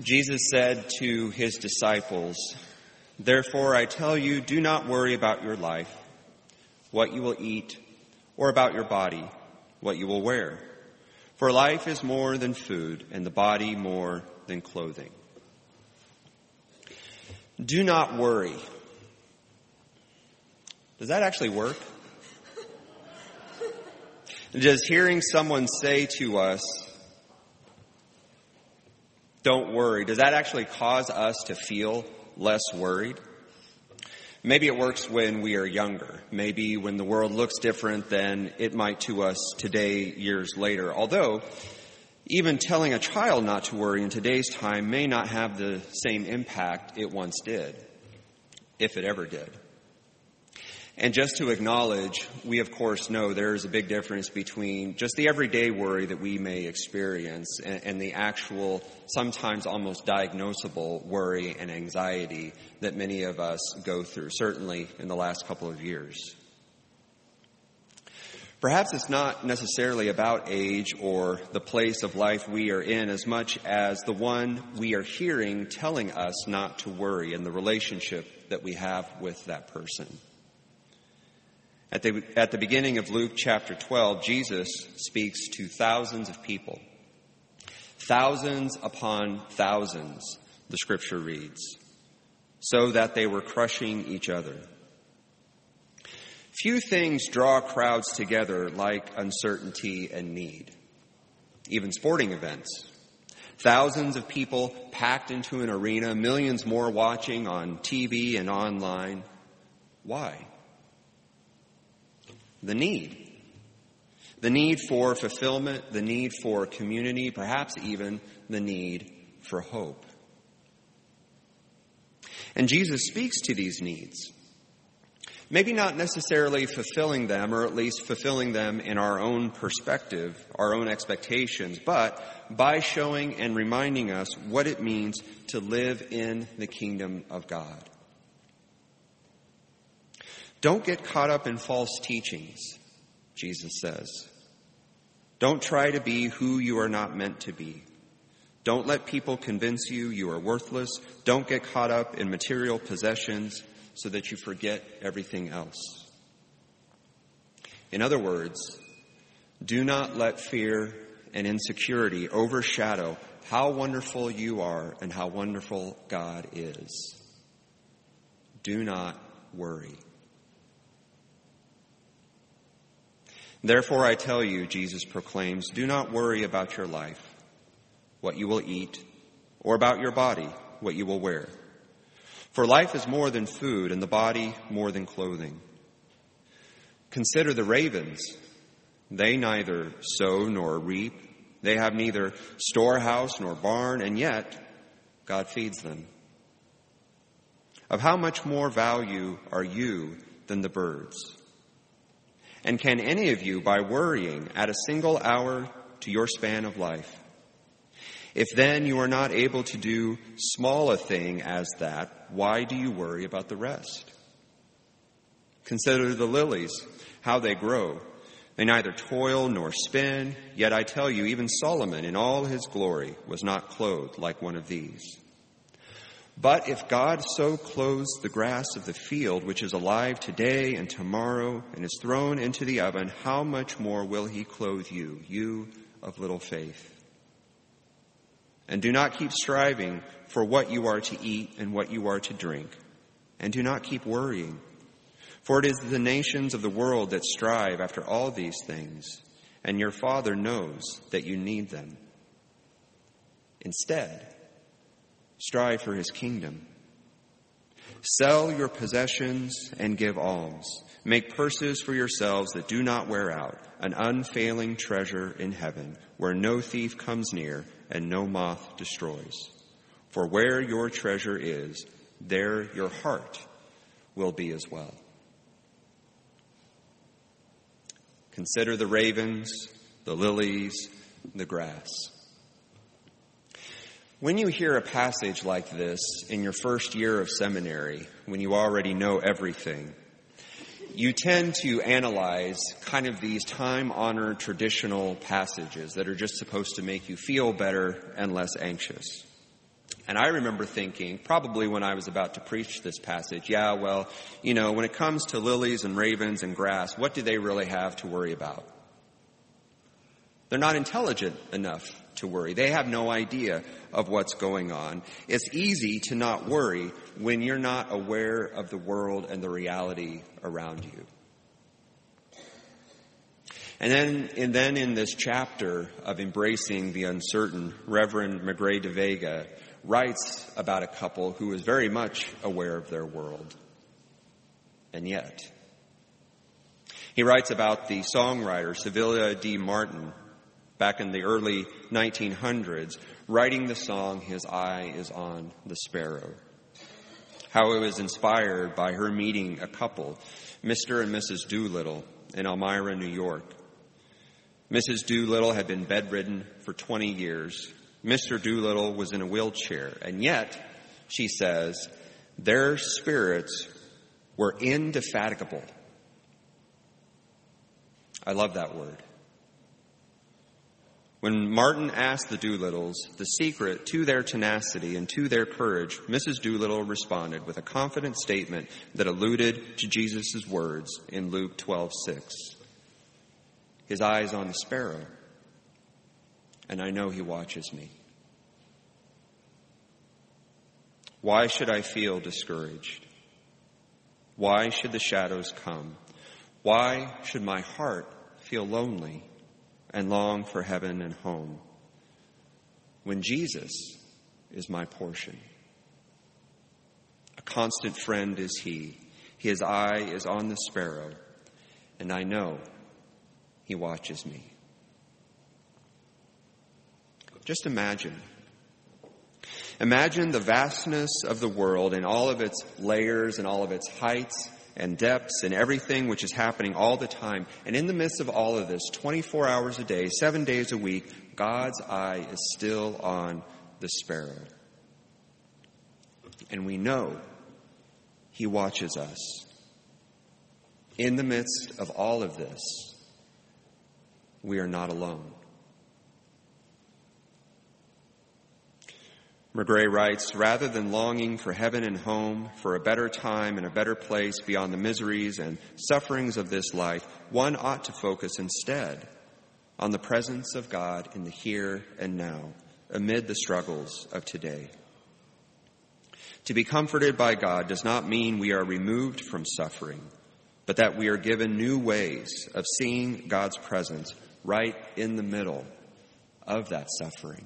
Jesus said to his disciples, "Therefore I tell you, do not worry about your life, what you will eat, or about your body, what you will wear. For life is more than food, and the body more than clothing." Do not worry. Does that actually work? Does hearing someone say to us, "Don't worry," does that actually cause us to feel less worried? Maybe it works when we are younger. Maybe when the world looks different than it might to us today, years later. Although, even telling a child not to worry in today's time may not have the same impact it once did, if it ever did. And just to acknowledge, we of course know there is a big difference between just the everyday worry that we may experience and the actual, sometimes almost diagnosable worry and anxiety that many of us go through, certainly in the last couple of years. Perhaps it's not necessarily about age or the place of life we are in as much as the one we are hearing telling us not to worry and the relationship that we have with that person. At the beginning of Luke chapter 12, Jesus speaks to thousands of people. Thousands upon thousands, the scripture reads, so that they were crushing each other. Few things draw crowds together like uncertainty and need. Even sporting events. Thousands of people packed into an arena, millions more watching on TV and online. Why? The need for fulfillment, the need for community, perhaps even the need for hope. And Jesus speaks to these needs, maybe not necessarily fulfilling them, or at least fulfilling them in our own perspective, our own expectations, but by showing and reminding us what it means to live in the kingdom of God. Don't get caught up in false teachings, Jesus says. Don't try to be who you are not meant to be. Don't let people convince you you are worthless. Don't get caught up in material possessions so that you forget everything else. In other words, do not let fear and insecurity overshadow how wonderful you are and how wonderful God is. Do not worry. Therefore I tell you, Jesus proclaims, do not worry about your life, what you will eat, or about your body, what you will wear. For life is more than food, and the body more than clothing. Consider the ravens. They neither sow nor reap. They have neither storehouse nor barn, and yet God feeds them. Of how much more value are you than the birds? And can any of you, by worrying, add a single hour to your span of life? If then you are not able to do small a thing as that, why do you worry about the rest? Consider the lilies, how they grow. They neither toil nor spin, yet I tell you, even Solomon in all his glory was not clothed like one of these. But if God so clothes the grass of the field, which is alive today and tomorrow, and is thrown into the oven, how much more will he clothe you, you of little faith? And do not keep striving for what you are to eat and what you are to drink, and do not keep worrying. For it is the nations of the world that strive after all these things, and your Father knows that you need them. Instead, strive for his kingdom. Sell your possessions and give alms. Make purses for yourselves that do not wear out, an unfailing treasure in heaven, where no thief comes near and no moth destroys. For where your treasure is, there your heart will be as well. Consider the ravens, the lilies, the grass. When you hear a passage like this in your first year of seminary, when you already know everything, you tend to analyze kind of these time-honored traditional passages that are just supposed to make you feel better and less anxious. And I remember thinking, probably when I was about to preach this passage, yeah, well, you know, when it comes to lilies and ravens and grass, what do they really have to worry about? They're not intelligent enough to worry. They have no idea of what's going on. It's easy to not worry when you're not aware of the world and the reality around you. And then in this chapter of Embracing the Uncertain, Reverend McGrae de Vega writes about a couple who is very much aware of their world. And yet, he writes about the songwriter Sevilla D. Martin back in the early 1900s, writing the song His Eye is on the Sparrow. How it was inspired by her meeting a couple, Mr. and Mrs. Doolittle, in Elmira, New York. Mrs. Doolittle had been bedridden for 20 years. Mr. Doolittle was in a wheelchair. And yet, she says, their spirits were indefatigable. I love that word. When Martin asked the Doolittles the secret to their tenacity and to their courage, Mrs. Doolittle responded with a confident statement that alluded to Jesus' words in Luke 12:6. His eye is on the sparrow, and I know he watches me. Why should I feel discouraged? Why should the shadows come? Why should my heart feel lonely and long for heaven and home, when Jesus is my portion? A constant friend is he. His eye is on the sparrow, and I know he watches me. Just imagine. Imagine the vastness of the world and all of its layers and all of its heights and depths and everything which is happening all the time. And in the midst of all of this, 24 hours a day, 7 days a week, God's eye is still on the sparrow. And we know he watches us. In the midst of all of this, we are not alone. McGrae writes, rather than longing for heaven and home, for a better time and a better place beyond the miseries and sufferings of this life, one ought to focus instead on the presence of God in the here and now, amid the struggles of today. To be comforted by God does not mean we are removed from suffering, but that we are given new ways of seeing God's presence right in the middle of that suffering.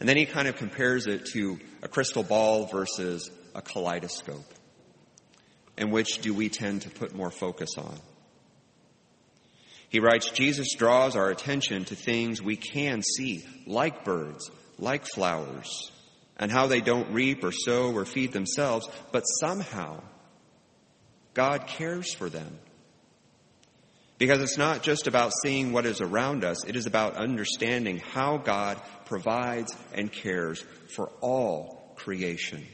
And then he kind of compares it to a crystal ball versus a kaleidoscope. And which do we tend to put more focus on? He writes, Jesus draws our attention to things we can see, like birds, like flowers, and how they don't reap or sow or feed themselves, but somehow God cares for them. Because it's not just about seeing what is around us, it is about understanding how God provides and cares for all creation.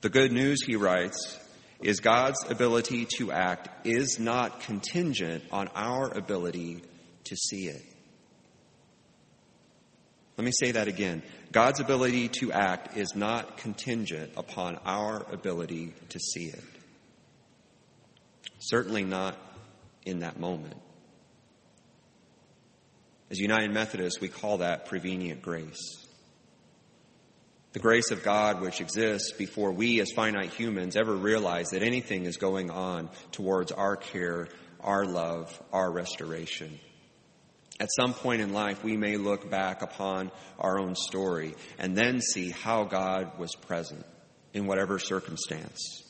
The good news, he writes, is God's ability to act is not contingent on our ability to see it. Let me say that again. God's ability to act is not contingent upon our ability to see it. Certainly not in that moment. As United Methodists, we call that prevenient grace. The grace of God which exists before we as finite humans ever realize that anything is going on towards our care, our love, our restoration. At some point in life, we may look back upon our own story and then see how God was present in whatever circumstance.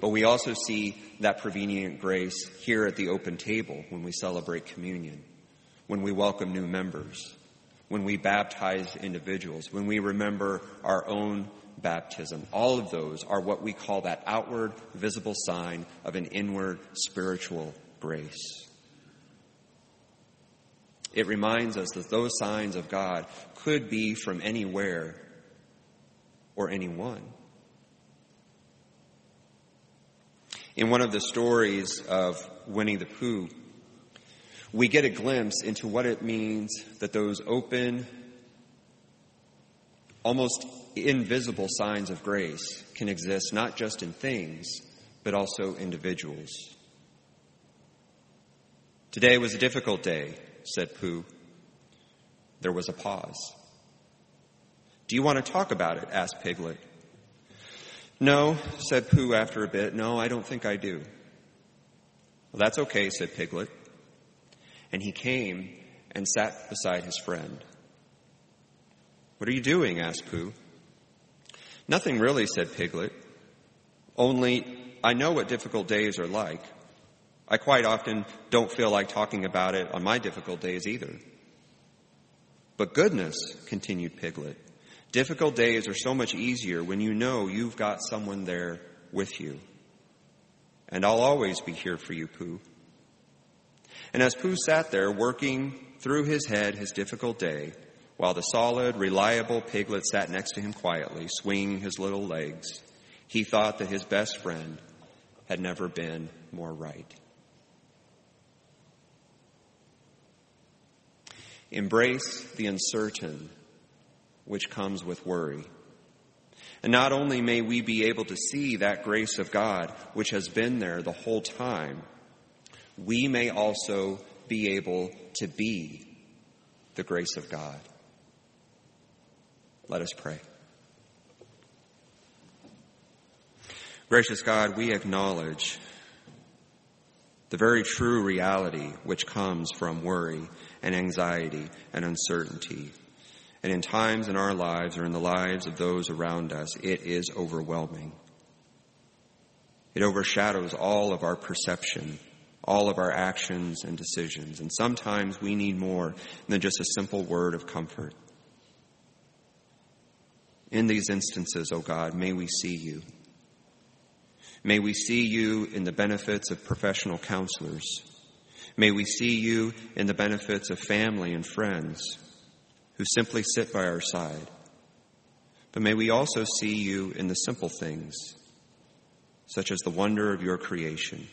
But we also see that prevenient grace here at the open table when we celebrate communion, when we welcome new members, when we baptize individuals, when we remember our own baptism. All of those are what we call that outward, visible sign of an inward spiritual grace. It reminds us that those signs of God could be from anywhere or anyone. In one of the stories of Winnie the Pooh, we get a glimpse into what it means that those open, almost invisible signs of grace can exist not just in things, but also individuals. Today was a difficult day, said Pooh. There was a pause. Do you want to talk about it? Asked Piglet. No, said Pooh after a bit. No, I don't think I do. Well, that's okay, said Piglet. And he came and sat beside his friend. What are you doing? Asked Pooh. Nothing really, said Piglet. Only I know what difficult days are like. I quite often don't feel like talking about it on my difficult days either. But goodness, continued Piglet, difficult days are so much easier when you know you've got someone there with you. And I'll always be here for you, Pooh. And as Pooh sat there working through his head his difficult day, while the solid, reliable Piglet sat next to him quietly, swinging his little legs, he thought that his best friend had never been more right. Embrace the uncertain which comes with worry. And not only may we be able to see that grace of God which has been there the whole time, we may also be able to be the grace of God. Let us pray. Gracious God, we acknowledge the very true reality which comes from worry and anxiety and uncertainty. And in times in our lives or in the lives of those around us, it is overwhelming. It overshadows all of our perception, all of our actions and decisions. And sometimes we need more than just a simple word of comfort. In these instances, O God, may we see you. May we see you in the benefits of professional counselors. May we see you in the benefits of family and friends who simply sit by our side. But may we also see you in the simple things, such as the wonder of your creation.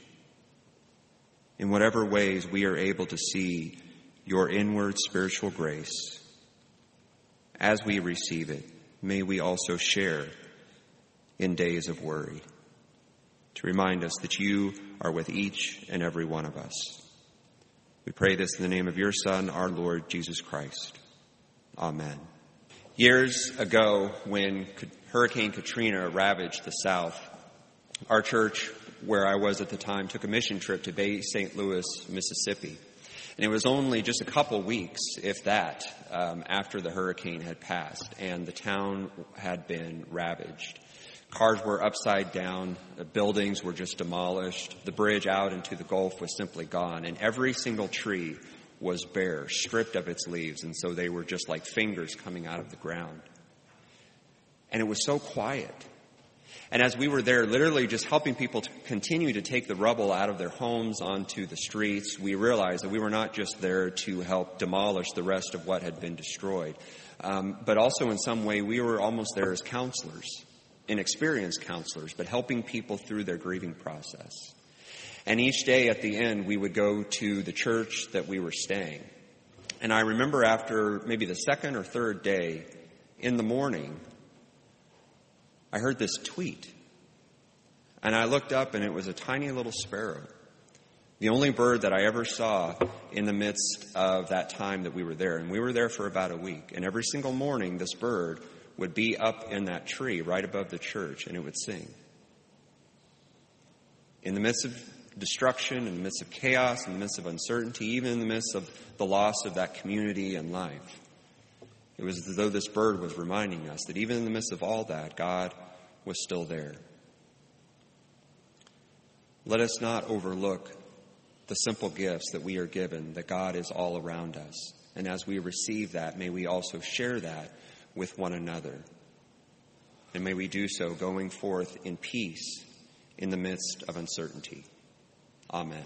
In whatever ways we are able to see your inward spiritual grace, as we receive it, may we also share in days of worry, to remind us that you are with each and every one of us. We pray this in the name of your Son, our Lord Jesus Christ. Amen. Years ago, when Hurricane Katrina ravaged the South, our church, where I was at the time, took a mission trip to Bay St. Louis, Mississippi. And it was only just a couple weeks, if that, after the hurricane had passed and the town had been ravaged. Cars were upside down, buildings were just demolished, the bridge out into the Gulf was simply gone, and every single tree was bare, stripped of its leaves, and so they were just like fingers coming out of the ground. And it was so quiet. And as we were there, literally just helping people to continue to take the rubble out of their homes onto the streets, we realized that we were not just there to help demolish the rest of what had been destroyed, but also in some way we were almost there as counselors, inexperienced counselors, but helping people through their grieving process. And each day at the end, we would go to the church that we were staying. And I remember after maybe the second or third day in the morning, I heard this tweet. And I looked up and it was a tiny little sparrow, the only bird that I ever saw in the midst of that time that we were there. And we were there for about a week. And every single morning, this bird would be up in that tree right above the church and it would sing. In the midst of destruction, in the midst of chaos, in the midst of uncertainty, even in the midst of the loss of that community and life. It was as though this bird was reminding us that even in the midst of all that, God was still there. Let us not overlook the simple gifts that we are given, that God is all around us. And as we receive that, may we also share that with one another. And may we do so going forth in peace in the midst of uncertainty. Amen.